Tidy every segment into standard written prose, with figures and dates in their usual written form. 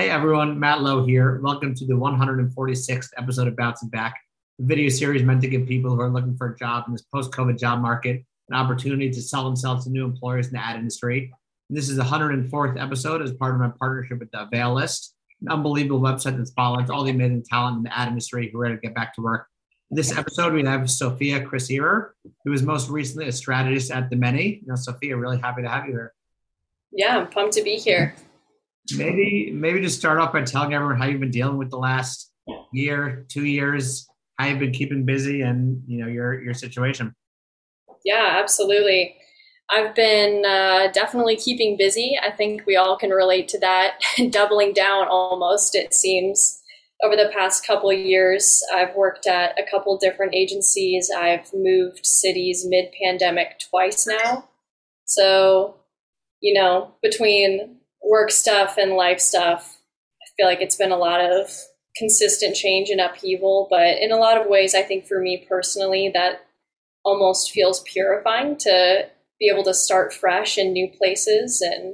Hey everyone, Matt Lowe here. Welcome to the 146th episode of Bouncing Back, a video series meant to give people who are looking for a job in this post-COVID job market an opportunity to sell themselves to new employers in the ad industry. And this is the 104th episode as part of my partnership with The Avail List, an unbelievable website that spotlights all the amazing talent in the ad industry who are ready to get back to work. In this episode, we have Sophia Kressierer, who was most recently a strategist at The Many. You know, Sophia, really happy to have you here. Yeah, I'm pumped to be here. Maybe just start off by telling everyone how you've been dealing with the last year, 2 years, how you've been keeping busy and, you know, your situation. Yeah, absolutely. I've been definitely keeping busy. I think we all can relate to that. Doubling down almost, it seems. Over the past couple of years, I've worked at a couple different agencies. I've moved cities mid-pandemic twice now. So, you know, between work stuff and life stuff, I feel like it's been a lot of consistent change and upheaval, but in a lot of ways, I think for me personally, that almost feels purifying to be able to start fresh in new places and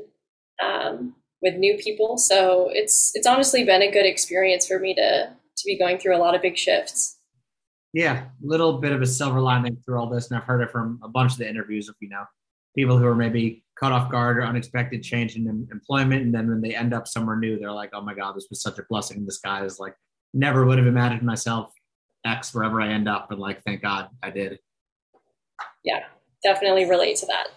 with new people. So it's honestly been a good experience for me to be going through a lot of big shifts. Yeah, a little bit of a silver lining through all this, and I've heard it from a bunch of the interviews, if you know, people who are maybe caught off guard or unexpected change in employment. And then when they end up somewhere new, they're like, oh my God, this was such a blessing in disguise. Like, never would have imagined myself X wherever I end up. And like, thank God I did. Yeah, definitely relate to that.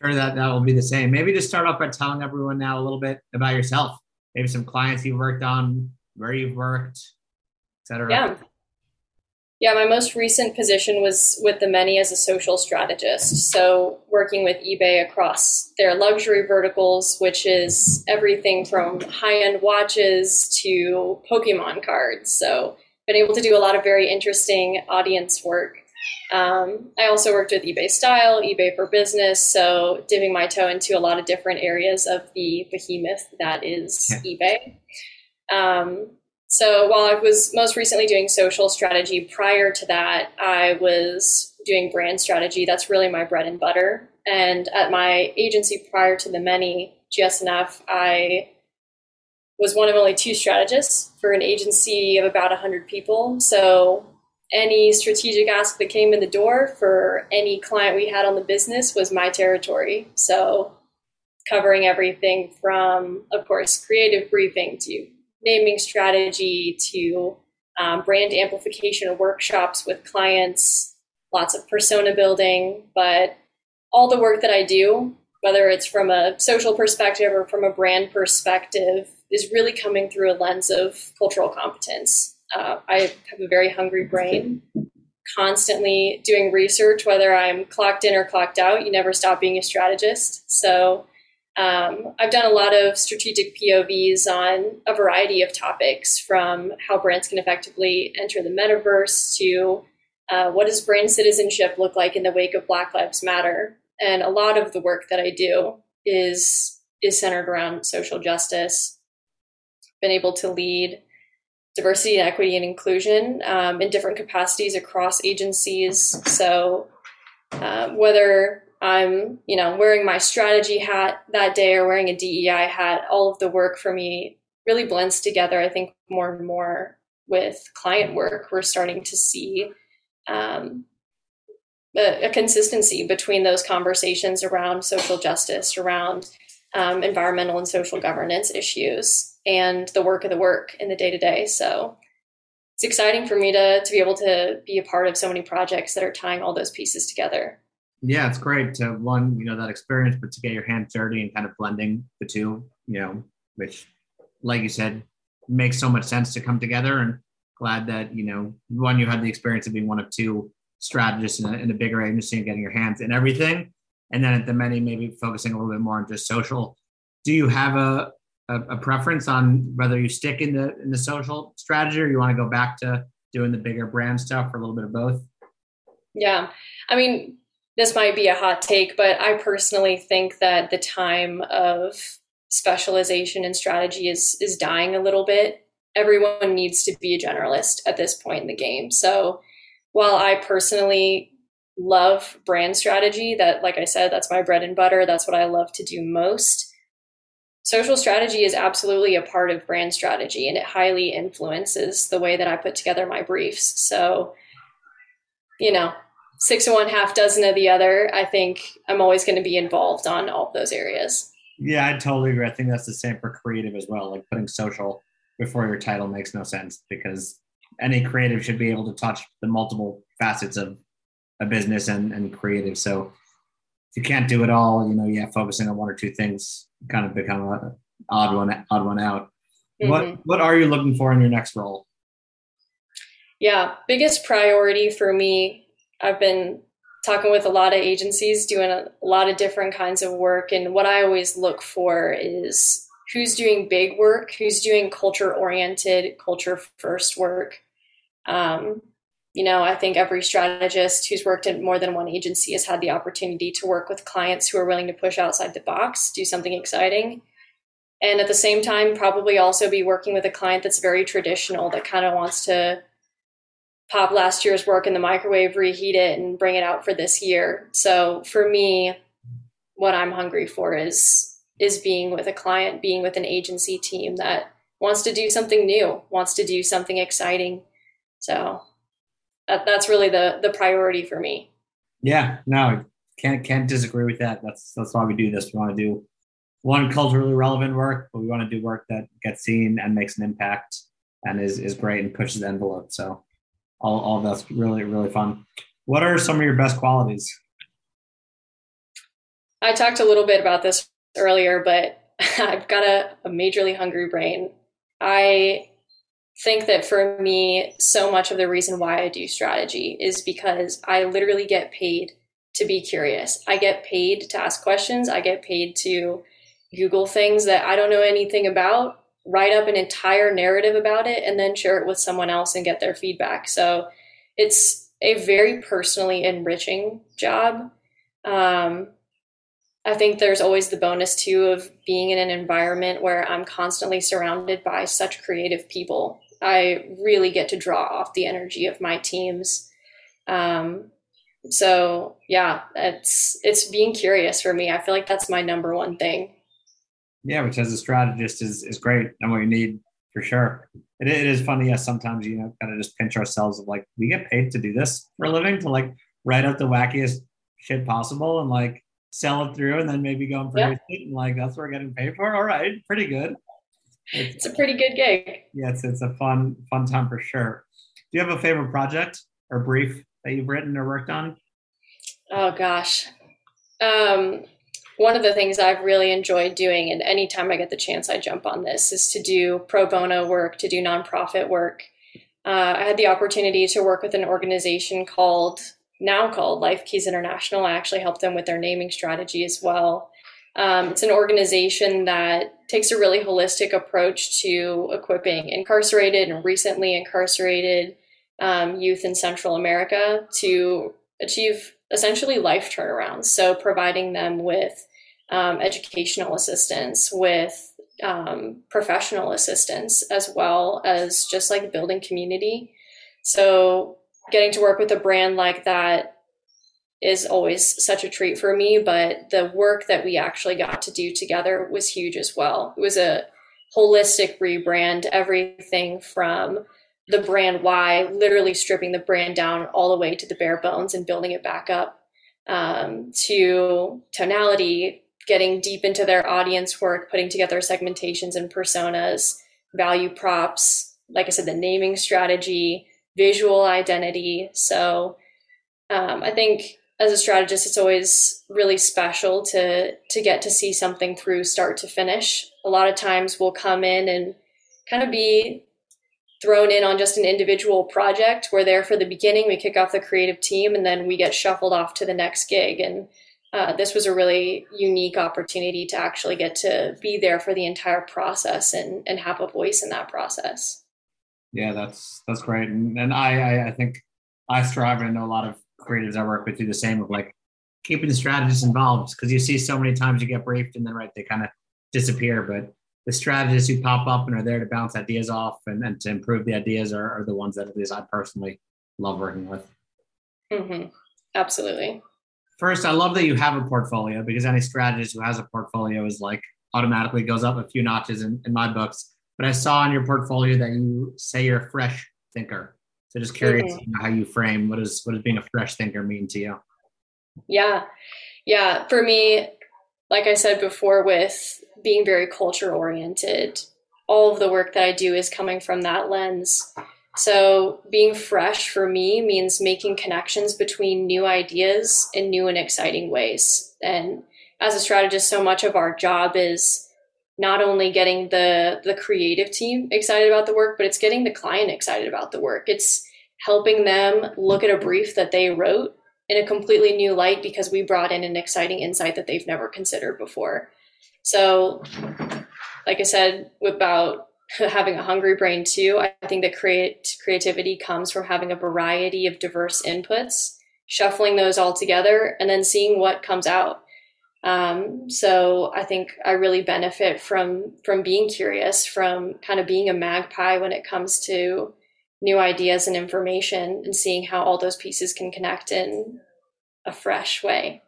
Sure, that will be the same. Maybe just start off by telling everyone now a little bit about yourself. Maybe some clients you've worked on, where you've worked, et cetera. Yeah, my most recent position was with The Many as a social strategist. So working with eBay across their luxury verticals, which is everything from high-end watches to Pokemon cards. So been able to do a lot of very interesting audience work. I also worked with eBay Style, eBay for Business. So dipping my toe into a lot of different areas of the behemoth that is eBay. So while I was most recently doing social strategy, prior to that, I was doing brand strategy. That's really my bread and butter. And at my agency prior to The Many, GSNF, I was one of only two strategists for an agency of about 100 people. So any strategic ask that came in the door for any client we had on the business was my territory. So covering everything from, of course, creative briefing to naming strategy to brand amplification workshops with clients, lots of persona building. But all the work that I do, whether it's from a social perspective or from a brand perspective, is really coming through a lens of cultural competence. I have a very hungry brain, constantly doing research, whether I'm clocked in or clocked out. You never stop being a strategist. So I've done a lot of strategic POVs on a variety of topics, from how brands can effectively enter the metaverse to what does brand citizenship look like in the wake of Black Lives Matter. And a lot of the work that I do is centered around social justice. I've been able to lead diversity and equity and inclusion in different capacities across agencies. So whether I'm, you know, wearing my strategy hat that day or wearing a DEI hat, all of the work for me really blends together. I think more and more with client work, we're starting to see a consistency between those conversations around social justice, around environmental and social governance issues, and the work of the work in the day-to-day. So it's exciting for me to be able to be a part of so many projects that are tying all those pieces together. Yeah, it's great to, one, you know, that experience, but to get your hands dirty and kind of blending the two, you know, which, like you said, makes so much sense to come together. And glad that, you know, one, you had the experience of being one of two strategists in a bigger agency and getting your hands in everything. And then at The Many, maybe focusing a little bit more on just social. Do you have a preference on whether you stick in the social strategy, or you want to go back to doing the bigger brand stuff, or a little bit of both? Yeah, I mean, this might be a hot take, but I personally think that the time of specialization and strategy is dying a little bit. Everyone needs to be a generalist at this point in the game. So while I personally love brand strategy, that, like I said, that's my bread and butter, that's what I love to do most, Social strategy is absolutely a part of brand strategy, and it highly influences the way that I put together my briefs. So, you know, 6 of one, half dozen of the other, I think I'm always going to be involved on all of those areas. Yeah, I totally agree. I think that's the same for creative as well. Like putting social before your title makes no sense, because any creative should be able to touch the multiple facets of a business and creative. So if you can't do it all, you know, yeah, focusing on 1 or 2 things kind of become an odd one out. Mm-hmm. What are you looking for in your next role? Yeah, biggest priority for me, I've been talking with a lot of agencies doing a lot of different kinds of work. And what I always look for is who's doing big work, who's doing culture-oriented, culture-first work. You know, I think every strategist who's worked in more than one agency has had the opportunity to work with clients who are willing to push outside the box, do something exciting. And at the same time, probably also be working with a client that's very traditional, that kind of wants to pop last year's work in the microwave, reheat it, and bring it out for this year. So for me, what I'm hungry for is being with a client, being with an agency team that wants to do something new, wants to do something exciting. So that's really the priority for me. Yeah, no, can't disagree with that. That's why we do this. We want to do one culturally relevant work, but we want to do work that gets seen and makes an impact and is great and pushes the envelope. So all that's really, really fun. What are some of your best qualities? I talked a little bit about this earlier, but I've got a majorly hungry brain. I think that for me, so much of the reason why I do strategy is because I literally get paid to be curious. I get paid to ask questions. I get paid to Google things that I don't know anything about, write up an entire narrative about it, and then share it with someone else and get their feedback. So it's a very personally enriching job. I think there's always the bonus too of being in an environment where I'm constantly surrounded by such creative people. I really get to draw off the energy of my teams. So yeah, it's being curious for me. I feel like that's my number one thing. Yeah, which as a strategist is great and what you need for sure. It is funny, yes, sometimes, you know, kind of just pinch ourselves of like, we get paid to do this for a living, to like write out the wackiest shit possible and like sell it through and then maybe go and produce it. And like, that's what we're getting paid for. All right, pretty good. It's a pretty good gig. Yeah, it's a fun time for sure. Do you have a favorite project or brief that you've written or worked on? Oh, gosh. One of the things I've really enjoyed doing, and anytime I get the chance, I jump on this, is to do pro bono work, to do nonprofit work. I had the opportunity to work with an organization now called Life Keys International. I actually helped them with their naming strategy as well. It's an organization that takes a really holistic approach to equipping incarcerated and recently incarcerated youth in Central America to achieve essentially life turnarounds. So providing them with educational assistance, with professional assistance, as well as just like building community. So getting to work with a brand like that is always such a treat for me. But the work that we actually got to do together was huge as well. It was a holistic rebrand, everything from the brand why, literally stripping the brand down all the way to the bare bones and building it back up, to tonality, getting deep into their audience work, putting together segmentations and personas, value props, like I said, the naming strategy, visual identity. So I think as a strategist, it's always really special to get to see something through start to finish. A lot of times we'll come in and kind of be thrown in on just an individual project. We're there for the beginning, we kick off the creative team, and then we get shuffled off to the next gig. And this was a really unique opportunity to actually get to be there for the entire process and have a voice in that process. Yeah, that's great. And I think I strive, and I know a lot of creatives I work with do the same, of like keeping the strategists involved, because you see so many times you get briefed and then right, they kind of disappear. But the strategists who pop up and are there to bounce ideas off and to improve the ideas are the ones that at least I personally love working with. Mm-hmm. Absolutely. First, I love that you have a portfolio, because any strategist who has a portfolio is like automatically goes up a few notches in my books. But I saw in your portfolio that you say you're a fresh thinker. So just curious how you frame what does being a fresh thinker mean to you? Yeah. For me, like I said before, with being very culture oriented, all of the work that I do is coming from that lens. So being fresh for me means making connections between new ideas in new and exciting ways. And as a strategist, so much of our job is not only getting the creative team excited about the work, but it's getting the client excited about the work. It's helping them look at a brief that they wrote in a completely new light because we brought in an exciting insight that they've never considered before. So like I said, about having a hungry brain too, I think that creativity comes from having a variety of diverse inputs, shuffling those all together, and then seeing what comes out. So I think I really benefit from being curious, from kind of being a magpie when it comes to new ideas and information, and seeing how all those pieces can connect in a fresh way.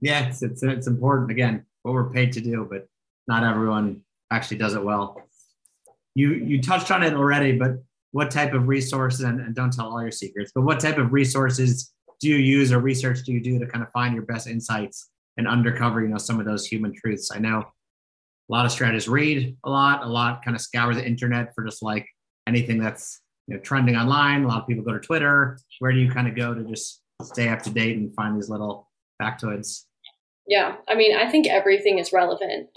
Yes, it's important, again, what we're paid to do, but not everyone actually does it well. You touched on it already, but what type of resources, and don't tell all your secrets, but what type of resources do you use or research do you do to kind of find your best insights and undercover, some of those human truths? I know a lot of strategists read a lot kind of scour the internet for just like anything that's trending online. A lot of people go to Twitter. Where do you kind of go to just stay up to date and find these little factoids? Yeah, I mean, I think everything is relevant.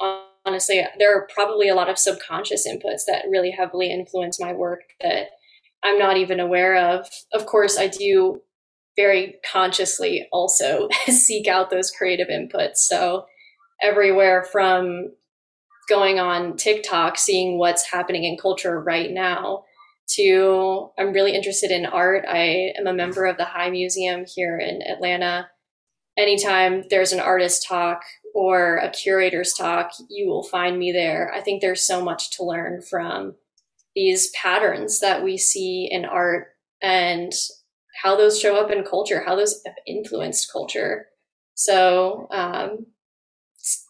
Honestly, there are probably a lot of subconscious inputs that really heavily influence my work that I'm not even aware of. Of course, I do very consciously also seek out those creative inputs. So everywhere from going on TikTok, seeing what's happening in culture right now, to I'm really interested in art. I am a member of the High Museum here in Atlanta. Anytime there's an artist talk or a curator's talk, you will find me there. I think there's so much to learn from these patterns that we see in art and how those show up in culture, how those have influenced culture. So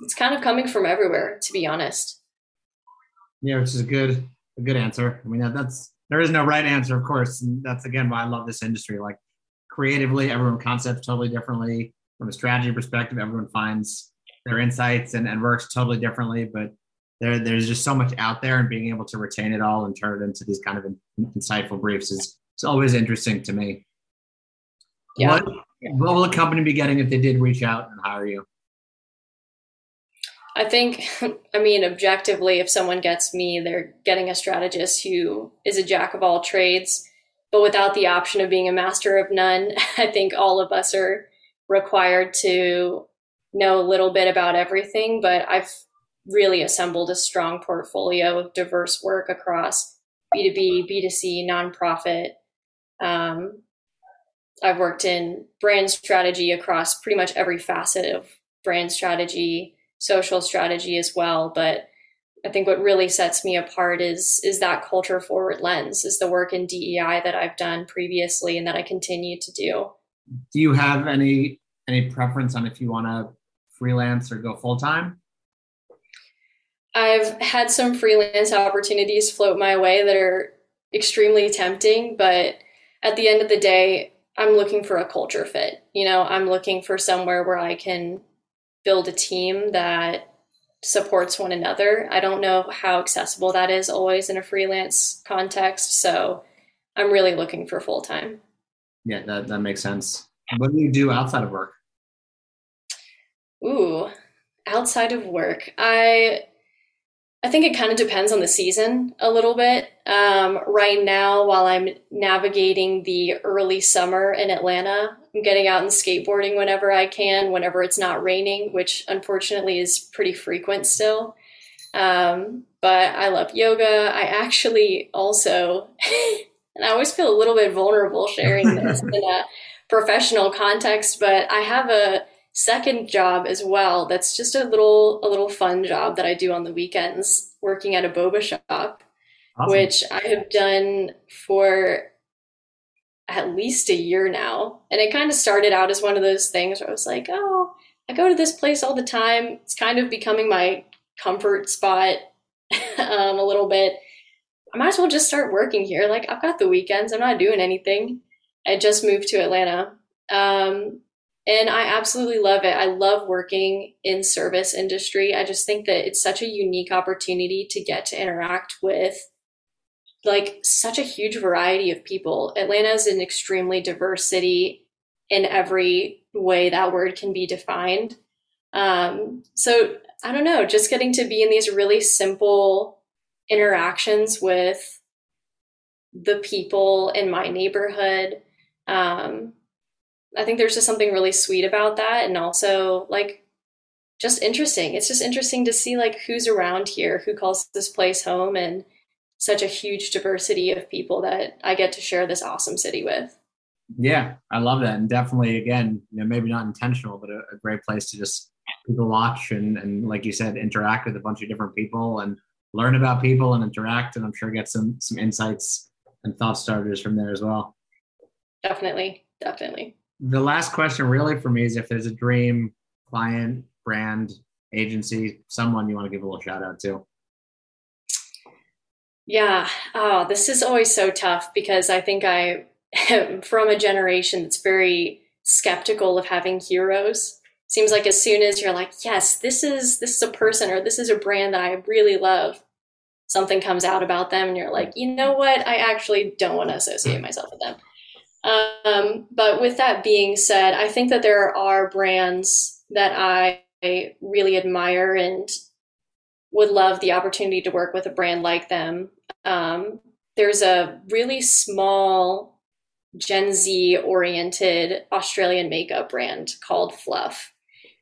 it's kind of coming from everywhere, to be honest. Yeah, which is a good answer. I mean, there is no right answer, of course. And that's, again, why I love this industry. Like, creatively, everyone concepts totally differently. From a strategy perspective, everyone finds their insights and works totally differently, but there's just so much out there, and being able to retain it all and turn it into these kind of insightful briefs is always interesting to me. Yeah. What will the company be getting if they did reach out and hire you? I mean, objectively, if someone gets me, they're getting a strategist who is a jack of all trades, but without the option of being a master of none. I think all of us are required to know a little bit about everything, but I've really assembled a strong portfolio of diverse work across B2B, B2C, nonprofit. I've worked in brand strategy across pretty much every facet of brand strategy, social strategy as well. But I think what really sets me apart is that culture forward lens, is the work in DEI that I've done previously and that I continue to do. Do you have any preference on if you want to freelance or go full-time? I've had some freelance opportunities float my way that are extremely tempting, but at the end of the day, I'm looking for a culture fit. I'm looking for somewhere where I can build a team that supports one another. I don't know how accessible that is always in a freelance context, so I'm really looking for full-time. Yeah, that makes sense. What do you do outside of work? Ooh, outside of work. I think it kind of depends on the season a little bit. Right now, while I'm navigating the early summer in Atlanta, I'm getting out and skateboarding whenever I can, whenever it's not raining, which unfortunately is pretty frequent still. But I love yoga. I actually also... And I always feel a little bit vulnerable sharing this in a professional context, but I have a second job as well. That's just a little fun job that I do on the weekends, working at a boba shop, Which I have done for at least a year now. And it kind of started out as one of those things where I was like, oh, I go to this place all the time. It's kind of becoming my comfort spot a little bit. I might as well just start working here. Like, I've got the weekends. I'm not doing anything. I just moved to Atlanta. And I absolutely love it. I love working in service industry. I just think that it's such a unique opportunity to get to interact with like such a huge variety of people. Atlanta is an extremely diverse city in every way that word can be defined. So I don't know, just getting to be in these really simple interactions with the people in my neighborhood. I think there's just something really sweet about that. And also like just interesting. It's just interesting to see like who's around here, who calls this place home, and such a huge diversity of people that I get to share this awesome city with. Yeah, I love that. And definitely, again, you know, maybe not intentional, but a great place to just people watch and like you said, interact with a bunch of different people and learn about people and interact. And I'm sure get some insights and thought starters from there as well. Definitely. Definitely. The last question really for me is if there's a dream client, brand, agency, someone you want to give a little shout out to. Yeah. Oh, this is always so tough because I think I am from a generation that's very skeptical of having heroes. Seems like as soon as you're like, yes, this is a person or this is a brand that I really love, something comes out about them and you're like, you know what? I actually don't want to associate myself with them. But with that being said, I think that there are brands that I really admire and would love the opportunity to work with a brand like them. There's a really small Gen Z oriented Australian makeup brand called Fluff.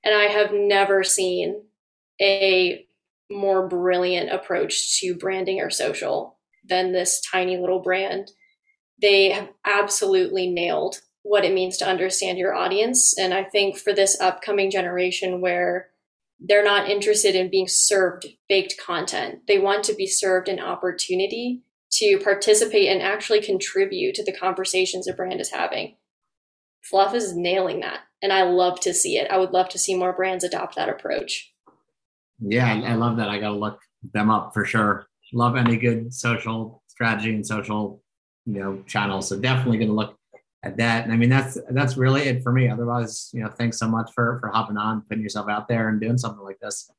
And I have never seen a more brilliant approach to branding or social than this tiny little brand. They have absolutely nailed what it means to understand your audience. And I think for this upcoming generation where they're not interested in being served baked content, they want to be served an opportunity to participate and actually contribute to the conversations a brand is having. Fluff is nailing that. And I love to see it. I would love to see more brands adopt that approach. Yeah, I love that. I got to look them up for sure. Love any good social strategy and social channels. So definitely going to look at that. And I mean, that's really it for me. Otherwise, thanks so much for hopping on, putting yourself out there and doing something like this.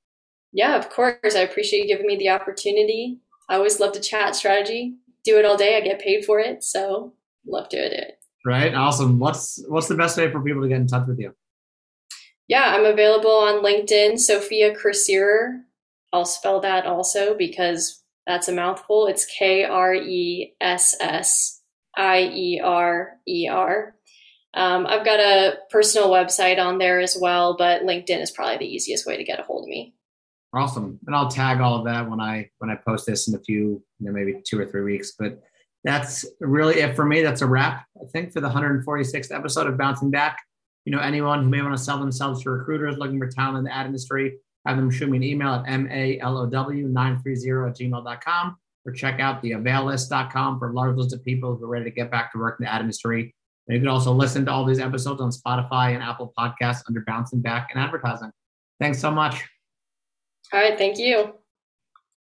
Yeah, of course. I appreciate you giving me the opportunity. I always love to chat strategy, do it all day. I get paid for it. So love doing it. Right. Awesome. What's the best way for people to get in touch with you? Yeah, I'm available on LinkedIn, Sophia Kressierer. I'll spell that also because that's a mouthful. It's Kressierer. I've got a personal website on there as well, but LinkedIn is probably the easiest way to get a hold of me. Awesome. And I'll tag all of that when I post this in a few, maybe 2 or 3 weeks, but that's really it for me. That's a wrap, I think, for the 146th episode of Bouncing Back. Anyone who may want to sell themselves to recruiters looking for talent in the ad industry, have them shoot me an email at malow930@gmail.com or check out theavaillist.com for large list of people who are ready to get back to work in the ad industry. And you can also listen to all these episodes on Spotify and Apple Podcasts under Bouncing Back and Advertising. Thanks so much. All right. Thank you.